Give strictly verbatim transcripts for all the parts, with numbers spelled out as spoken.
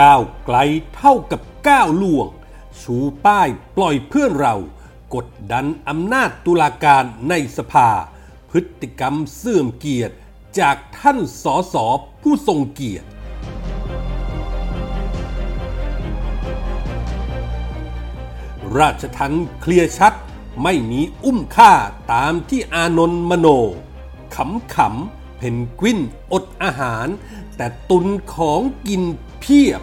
ก้าวไกลเท่ากับก้าวล่วงชูป้ายปล่อยเพื่อนเรากดดันอำนาจตุลาการในสภาพฤติกรรมเสื่อมเกียรติจากท่านสสผู้ทรงเกียรติราชทัณฑ์เคลียร์ชัดไม่มีอุ้มฆ่าตามที่อานนท์มโนขำขำเพนกวินอดอาหารแต่ตุนของกินเพียบ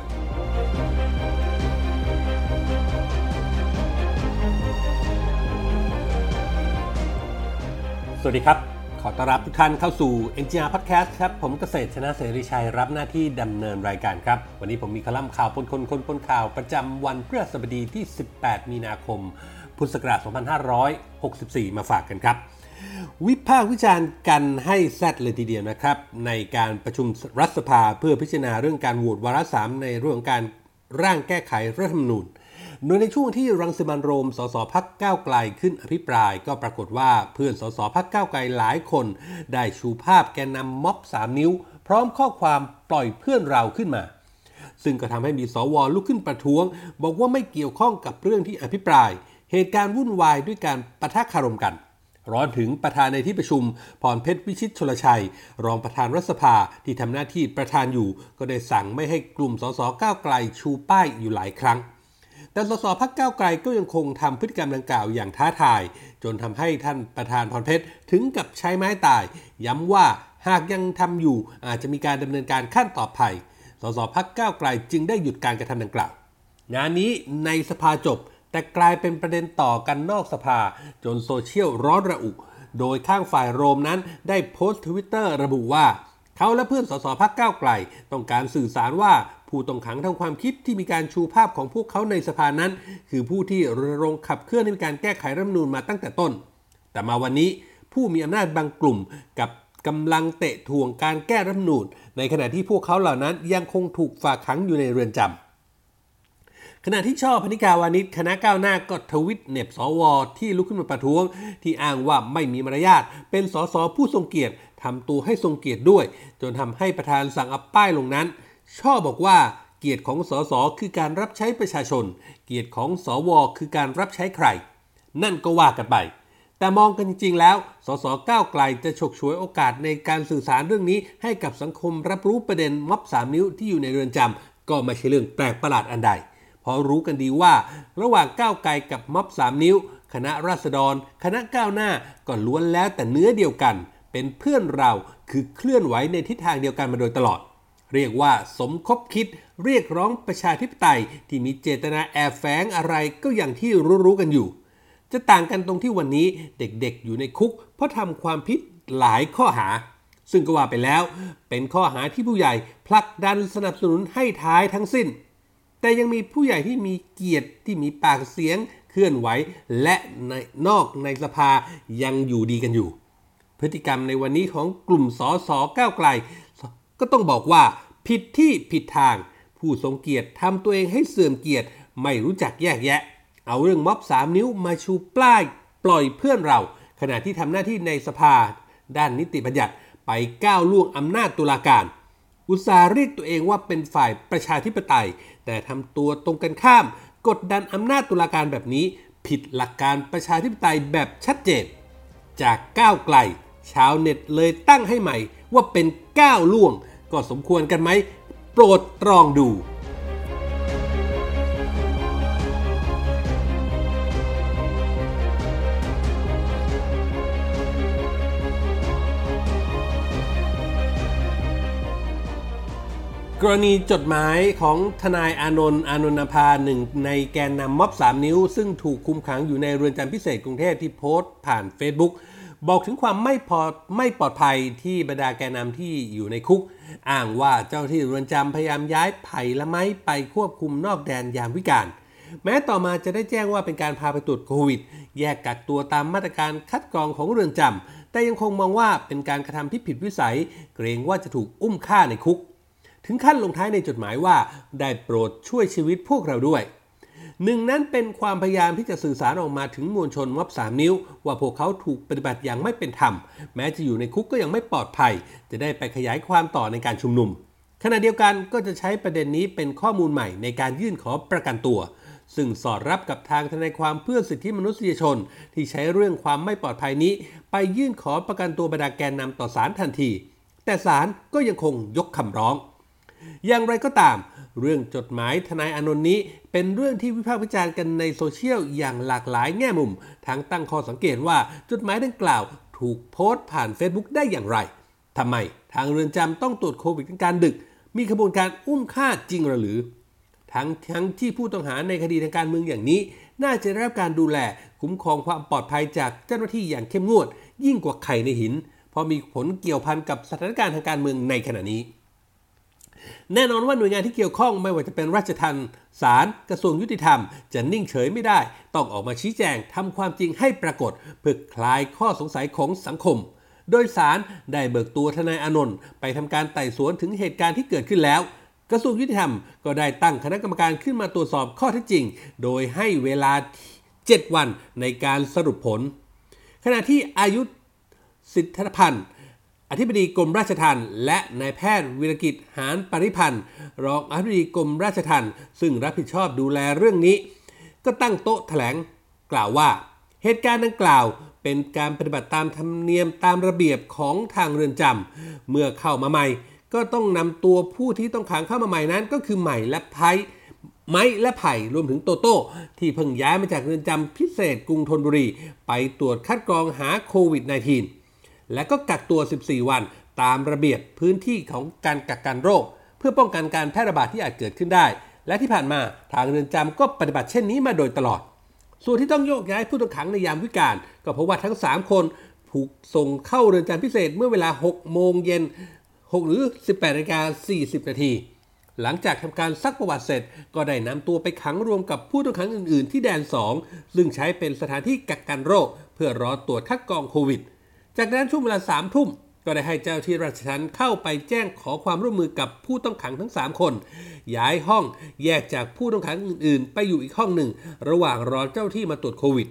สวัสดีครับขอต้อนรับทุกท่านเข้าสู่ เอ็น จี เอ Podcast ครับผมเกษตรชนะเสรีชัยรับหน้าที่ดำเนินรายการครับวันนี้ผมมีคอลัมน์ข่าวปนคนคนปนข่าวประจำวันพฤหัสบดีที่สิบแปดมีนาคมพุทธศักราชสองพันห้าร้อยหกสิบสี่มาฝากกันครับวิพากษ์วิจารณ์กันให้แซดเลยทีเดียวนะครับในการประชุมรัฐสภาเพื่อพิจารณาเรื่องการโหวตวาระสามในเรื่องการร่างแก้ไขรัฐธรรมนูญโดยในช่วงที่รังสิมันต์โรมสสพรรคก้าวไกลขึ้นอภิปรายก็ปรากฏว่าเพื่อนสสพรรคก้าวไกลหลายคนได้ชูภาพแกนนำม็อบสามนิ้วพร้อมข้อความปล่อยเพื่อนเราขึ้นมาซึ่งก็ทำให้มีสวลุกขึ้นประท้วงบอกว่าไม่เกี่ยวข้องกับเรื่องที่อภิปรายเหตุการณ์วุ่นวายด้วยการปะทะคารมกันร้อนถึงประธานในที่ประชุมพรเพชรวิชิตชลชัยรองประธานรัฐสภาที่ทำหน้าที่ประธานอยู่ก็ได้สั่งไม่ให้กลุ่มสสก้าวไกลชูป้ายอยู่หลายครั้งแต่สสพรรคก้าวไกลก็ยังคงทำพฤติกรรมดังกล่าวอย่างท้าทายจนทำให้ท่านประธานพรเพชรถึงกับใช้ไม้ตายย้ำว่าหากยังทำอยู่อาจจะมีการดำเนินการขั้นต่อไปสสพรรคก้าวไกลจึงได้หยุดการกระทำดังกล่าวงานนี้ในสภาจบแต่กลายเป็นประเด็นต่อกันนอกสภาจนโซเชียลร้อนระอุโดยข้างฝ่ายโรมนั้นได้โพสต์ Twitter ระบุว่าเขาและเพื่อนสสพรรคก้าวไกลต้องการสื่อสารว่าผู้ต้องขังทางความคิดที่มีการชูภาพของพวกเขาในสภานั้นคือผู้ที่รณรงค์ขับเคลื่อนให้มีการแก้ไขรัฐธรรมนูญมาตั้งแต่ต้นแต่มาวันนี้ผู้มีอำนาจบางกลุ่มกับกำลังเตะถ่วงการแก้รัฐธรรมนูญในขณะที่พวกเขาเหล่านั้นยังคงถูกฝากขังอยู่ในเรือนจำขณะที่ช่อ พนิกาวานิชคณะก้าวหน้าก็ทวิตเหน็บสวที่ลุกขึ้นมาประท้วงที่อ้างว่าไม่มีมารยาทเป็นสสผู้ทรงเกียรติทำตัวให้ทรงเกียรติด้วยจนทำให้ประธานสั่งอัปป้ายลงนั้นช่อบอกว่าเกียรติของสสคือการรับใช้ประชาชนเกียรติของสวคือการรับใช้ใครนั่นก็ว่ากันไปแต่มองกันจริงๆแล้วสสก้าวไกลจะฉกฉวยโอกาสในการสื่อสารเรื่องนี้ให้กับสังคมรับรู้ประเด็นม็อบสามนิ้วที่อยู่ในเรือนจำก็ไม่ใช่เรื่องแปลกประหลาดอันใดเพราะรู้กันดีว่าระหว่างก้าวไกลกับม็อบสามนิ้วคณะราษฎรคณะก้าวหน้าก็ล้วนแล้วแต่เนื้อเดียวกันเป็นเพื่อนเราคือเคลื่อนไหวในทิศทางเดียวกันมาโดยตลอดเรียกว่าสมคบคิดเรียกร้องประชาธิปไตยที่มีเจตนาแอบแฝงอะไรก็อย่างที่รู้ๆกันอยู่จะต่างกันตรงที่วันนี้เด็กๆอยู่ในคุกเพราะทำความผิดหลายข้อหาซึ่งก็ว่าไปแล้วเป็นข้อหาที่ผู้ใหญ่ผลักดันสนับสนุนให้ท้ายทั้งสิ้นแต่ยังมีผู้ใหญ่ที่มีเกียรติที่มีปากเสียงเคลื่อนไหวและในนอกในสภายังอยู่ดีกันอยู่พฤติกรรมในวันนี้ของกลุ่มสสก้าวไกลก็ต้องบอกว่าผิดที่ผิดทางผู้ทรงเกียรติทำตัวเองให้เสื่อมเกียรติไม่รู้จักแยกแยะเอาเรื่องม็อบสามนิ้วมาชูป้ายปล่อยเพื่อนเราขณะที่ทำหน้าที่ในสภาด้านนิติบัญญัติไปก้าวล่วงอำนาจตุลาการอุตส่าห์เรียกตัวเองว่าเป็นฝ่ายประชาธิปไตยแต่ทำตัวตรงกันข้ามกดดันอำนาจตุลาการแบบนี้ผิดหลักการประชาธิปไตยแบบชัดเจนจากก้าวไกลชาวเน็ตเลยตั้งให้ใหม่ว่าเป็นก้าวล่วงก็สมควรกันไหมโปรดตรองดูกรณีจดหมายของทนายอานนท์อานนท์นภาหนึ่งในแกนนำม็อบสามนิ้วซึ่งถูกคุมขังอยู่ในเรือนจำพิเศษกรุงเทพที่โพสต์ผ่าน Facebook บอกถึงความไม่พอไม่ปลอดภัยที่บรรดาแกนนำที่อยู่ในคุกอ้างว่าเจ้าที่เรือนจำพยายามย้ายไผ่ละไม้ไปควบคุมนอกแดนยามวิกาลแม้ต่อมาจะได้แจ้งว่าเป็นการพาไปตรวจโควิดแยกกักตัวตามมาตรการคัดกรองของเรือนจำแต่ยังคงมองว่าเป็นการกระทำที่ผิดวิสัยเกรงว่าจะถูกอุ้มฆ่าในคุกถึงขั้นลงท้ายในจดหมายว่าได้โปรดช่วยชีวิตพวกเราด้วยหนึ่งนั้นเป็นความพยายามที่จะสื่อสารออกมาถึงมวลชนม็อบสามนิ้วว่าพวกเขาถูกปฏิบัติอย่างไม่เป็นธรรมแม้จะอยู่ในคุกก็ยังไม่ปลอดภัยจะได้ไปขยายความต่อในการชุมนุม ขณะเดียวกันก็จะใช้ประเด็นนี้เป็นข้อมูลใหม่ในการยื่นขอประกันตัวซึ่งสอดรับกับทางทนายความเพื่อสิทธิมนุษยชนที่ใช้เรื่องความไม่ปลอดภัยนี้ไปยื่นขอประกันตัวบรรดาแกนนำต่อศาลทันทีแต่ศาลก็ยังคงยกคำร้องอย่างไรก็ตามเรื่องจดหมายทนายอานนท์นี้เป็นเรื่องที่วิพากษ์วิจารณ์กันในโซเชียลอย่างหลากหลายแง่มุมทั้งตั้งข้อสังเกตว่าจดหมายดังกล่าวถูกโพสต์ผ่าน Facebook ได้อย่างไรทำไมทางเรือนจำต้องตรวจโควิดเป็นการดึกมีขบวนการอุ้มฆ่าจริงหรือทั้งทั้งที่ผู้ต้องหาในคดีทางการเมืองอย่างนี้น่าจะได้รับการดูแลคุ้มครองความปลอดภัยจากเจ้าหน้าที่อย่างเข้มงวดยิ่งกว่าไข่ในหินเพราะมีผลเกี่ยวพันกับสถานการณ์ทางการเมืองในขณะนี้แน่นอนว่าหน่วยงานที่เกี่ยวข้องไม่ว่าจะเป็นราชทัณฑ์ศาลกระทรวงยุติธรรมจะนิ่งเฉยไม่ได้ต้องออกมาชี้แจงทำความจริงให้ปรากฏเพื่อคลายข้อสงสัยของสังคมโดยศาลได้เบิกตัวทนายอานนท์ไปทำการไต่สวนถึงเหตุการณ์ที่เกิดขึ้นแล้วกระทรวงยุติธรรมก็ได้ตั้งคณะกรรมการขึ้นมาตรวจสอบข้อเท็จจริงโดยให้เวลาเจ็ดวันในการสรุปผลขณะที่อายุสิทธพันธ์อธิบดีกรมราชทัณฑ์และนายแพทย์วิรกิจหานปริพันธ์รองอธิบดีกรมราชทัณฑ์ซึ่งรับผิดชอบดูแลเรื่องนี้ก็ตั้งโต๊ะแถลงกล่าวว่าเหตุการณ์ดังกล่าวเป็นการปฏิบัติตามธรรมเนียมตามระเบียบของทางเรือนจำเมื่อเข้ามาใหม่ก็ต้องนำตัวผู้ที่ต้องขังเข้ามาใหม่นั้นก็คือใหม่และไผ่ไม้และไผ่รวมถึงโตโต้ที่เพิ่งย้ายมาจากเรือนจำพิเศษกรุงธนบุรีไปตรวจคัดกรองหาโควิด สิบเก้า และก็กักตัวสิบสี่วันตามระเบียบพื้นที่ของการกักกันโรคเพื่อป้องกันการแพร่ระบาดที่อาจเกิดขึ้นได้และที่ผ่านมาทางเรือนจำก็ปฏิบัติเช่นนี้มาโดยตลอดส่วนที่ต้องโยกย้ายผู้ต้องขังในยามวิกาลก็เพราะว่าทั้งสามคนถูกส่งเข้าเรือนจำพิเศษเมื่อเวลา หกโมงเย็นหกหรือ สิบแปดนาฬิกาสี่สิบนาทีหลังจากทำการซักประวัติเสร็จก็ได้นำตัวไปขังรวมกับผู้ต้องขังอื่นๆที่แดนสองซึ่งใช้เป็นสถานที่กักกันโรคเพื่อรอตรวจคัดกรองโควิดจากนั้นช่วงเวลา สามทุ่มก็ได้ให้เจ้าที่ราชทัณฑ์เข้าไปแจ้งขอความร่วมมือกับผู้ต้องขังทั้งสามคนย้ายห้องแยกจากผู้ต้องขังอื่นๆไปอยู่อีกห้องหนึ่งระหว่างรอเจ้าที่มาตรวจโควิด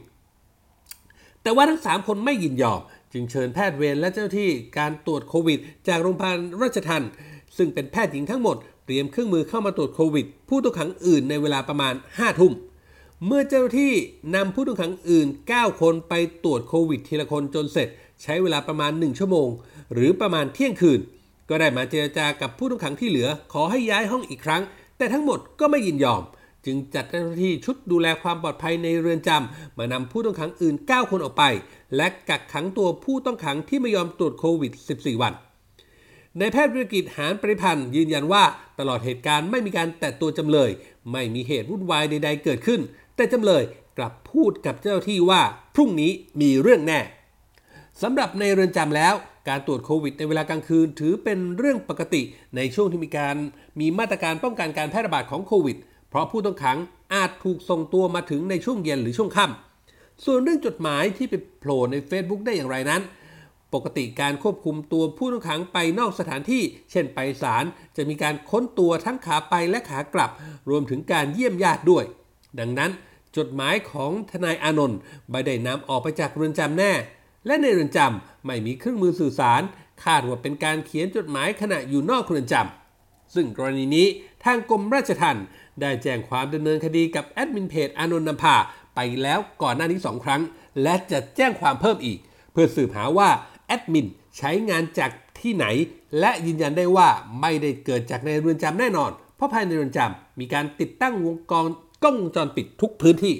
แต่ว่าทั้งสามคนไม่ยินยอมจึงเชิญแพทย์เวรและเจ้าที่การตรวจโควิดจากโรงพยาบาลราชทัณฑ์ซึ่งเป็นแพทย์หญิงทั้งหมดเตรียมเครื่องมือเข้ามาตรวจโควิดผู้ต้องขังอื่นในเวลาประมาณ ห้าทุ่มเมื่อเจ้าที่นำผู้ต้องขังอื่นเก้าคนไปตรวจโควิดทีละคนจนเสร็จใช้เวลาประมาณหนึ่งชั่วโมงหรือประมาณเที่ยงคืนก็ได้มาเจรจากับผู้ต้องขังที่เหลือขอให้ย้ายห้องอีกครั้งแต่ทั้งหมดก็ไม่ยินยอมจึงจัดเจ้าหน้าที่ชุดดูแลความปลอดภัยในเรือนจำมานำผู้ต้องขังอื่นเก้าคนออกไปและกักขังตัวผู้ต้องขังที่ไม่ยอมตรวจโควิดสิบสี่วันนายแพทย์วิรกิจหานปริพันธ์ยืนยันว่าตลอดเหตุการณ์ไม่มีการแตะตัวจำเลยไม่มีเหตุวุ่นวายใดๆเกิดขึ้นแต่จำเลยกลับพูดกับเจ้าหน้าที่ว่าพรุ่งนี้มีเรื่องแน่สำหรับในเรือนจำแล้วการตรวจโควิดในเวลากลางคืนถือเป็นเรื่องปกติในช่วงที่มีการมีมาตรการป้องกันการแพร่ระบาดของโควิดเพราะผู้ต้องขังอาจถูกส่งตัวมาถึงในช่วงเย็นหรือช่วงค่ำส่วนเรื่องจดหมายที่ไปโผล่ใน Facebook ได้อย่างไรนั้นปกติการควบคุมตัวผู้ต้องขังไปนอกสถานที่เช่นไปศาลจะมีการค้นตัวทั้งขาไปและขากลับรวมถึงการเยี่ยมญาติด้วยดังนั้นจดหมายของทนายอานนท์ไม่ได้นำออกไปจากเรือนจำแน่และในเรือนจำไม่มีเครื่องมือสื่อสารคาดว่าเป็นการเขียนจดหมายขณะอยู่นอกเรือนจำซึ่งกรณีนี้ทางกรมราชทัณฑ์ได้แจ้งความดำเนินคดีกับแอดมินเพจอานนท์นำพาไปแล้วก่อนหน้านี้สองครั้งและจะแจ้งความเพิ่มอีกเพื่อสืบหาว่าแอดมินใช้งานจากที่ไหนและยืนยันได้ว่าไม่ได้เกิดจากในเรือนจำแน่นอนเพราะภายในเรือนจำมีการติดตั้งวงจรกล้องวงจรปิดทุกพื้นที่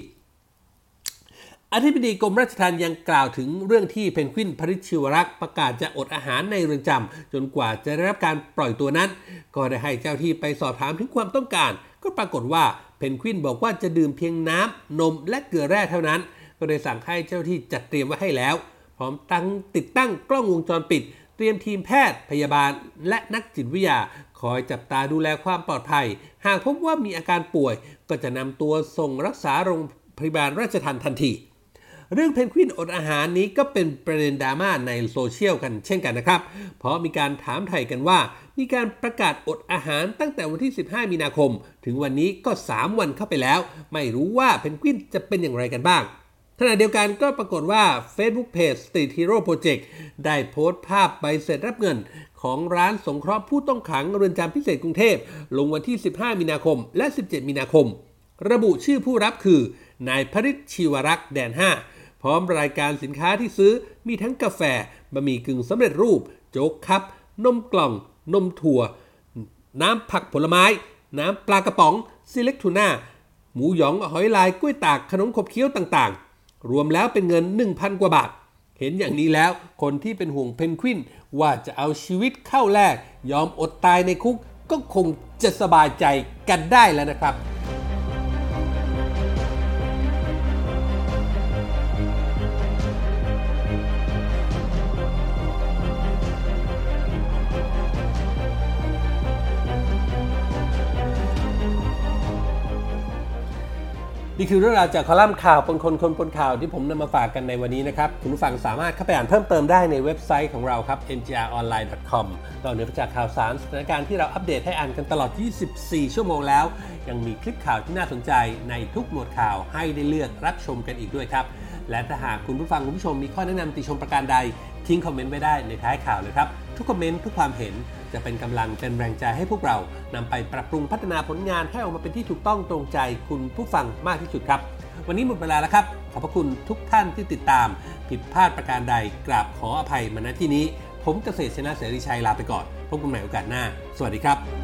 อธิบดีกรมราชทัณฑ์ยังกล่าวถึงเรื่องที่เพนกวินพริชิวรักษ์ประกาศจะอดอาหารในเรือนจำจนกว่าจะได้รับการปล่อยตัวนั้นก็ได้ให้เจ้าที่ไปสอบถามถึงความต้องการก็ปรากฏว่าเพนกวินบอกว่าจะดื่มเพียงน้ำนมและเกลือแร่เท่านั้นก็ได้สั่งให้เจ้าที่จัดเตรียมไว้ให้แล้วพร้อมตั้งติดตั้งกล้องวงจรปิดเตรียมทีมแพทย์พยาบาลและนักจิตวิทยาคอยจับตาดูแลความปลอดภัยหากพบว่ามีอาการป่วยก็จะนำตัวส่งรักษาโรงพยาบาลราชทัณฑ์ทันทีเรื่องเพนกวินอดอาหารนี้ก็เป็นประเด็นดราม่าในโซเชียลกันเช่นกันนะครับเพราะมีการถามไถ่กันว่ามีการประกาศอดอาหารตั้งแต่วันที่สิบห้ามีนาคมถึงวันนี้ก็สามวันเข้าไปแล้วไม่รู้ว่าเพนกวินจะเป็นอย่างไรกันบ้าง ขณะเดียวกันก็ปรากฏว่า Facebook Page State Hero Project ได้โพสต์ภาพใบเสร็จรับเงินของร้านสงเคราะห์ผู้ต้องขังเรือนจำพิเศษกรุงเทพลงวันที่สิบห้ามีนาคมและสิบเจ็ดมีนาคมระบุชื่อผู้รับคือนายพฤทธิ์ชีวรักษ์แดนห้าพร้อมรายการสินค้าที่ซื้อมีทั้งกาแฟบะหมี่กึ่งสำเร็จรูปโจ๊กคัพนมกล่องนมถั่วน้ำผักผลไม้น้ำปลากระป๋องซีเล็กทูน่าหมูหยองหอยลายกล้วยตากขนมขบเคี้ยวต่างๆรวมแล้วเป็นเงิน หนึ่งพัน กว่าบาทเห็นอย่างนี้แล้วคนที่เป็นห่วงเพนกวินว่าจะเอาชีวิตเข้าแลกยอมอดตายในคุกก็คงจะสบายใจกันได้แล้วนะครับนี่คือเรื่องราวจากคอลัมน์ข่าวปนคนคนปนข่าวที่ผมนำมาฝากกันในวันนี้นะครับคุณผู้ฟังสามารถเข้าไปอ่านเพิ่มเติมได้ในเว็บไซต์ของเราครับ เอ็น จี อาร์ ออนไลน์ ดอท คอม เราเหนือจากข่าวสารสถานการณ์ที่เราอัปเดตให้อ่านกันตลอดยี่สิบสี่ชั่วโมงแล้วยังมีคลิปข่าวที่น่าสนใจในทุกหมวดข่าวให้ได้เลือกรับชมกันอีกด้วยครับและถ้าหากคุณผู้ฟังคุณผู้ชมมีข้อแนะนำติชมประการใดทิ้งคอมเมนต์ไว้ได้ในท้ายข่าวเลยครับทุกคอมเมนต์ทุกความเห็นจะเป็นกำลังเป็นแรงใจให้พวกเรานำไปปรับปรุงพัฒนาผลงานให้ออกมาเป็นที่ถูกต้องตรงใจคุณผู้ฟังมากที่สุดครับวันนี้หมดเวลาแล้วครับขอบพระคุณทุกท่านที่ติดตามผิดพลาดประการใดกราบขออภัยมาณที่นี้ผมเกษตรชนะเสรีชัยลาไปก่อนพบกันใหม่โอกาสหน้าสวัสดีครับ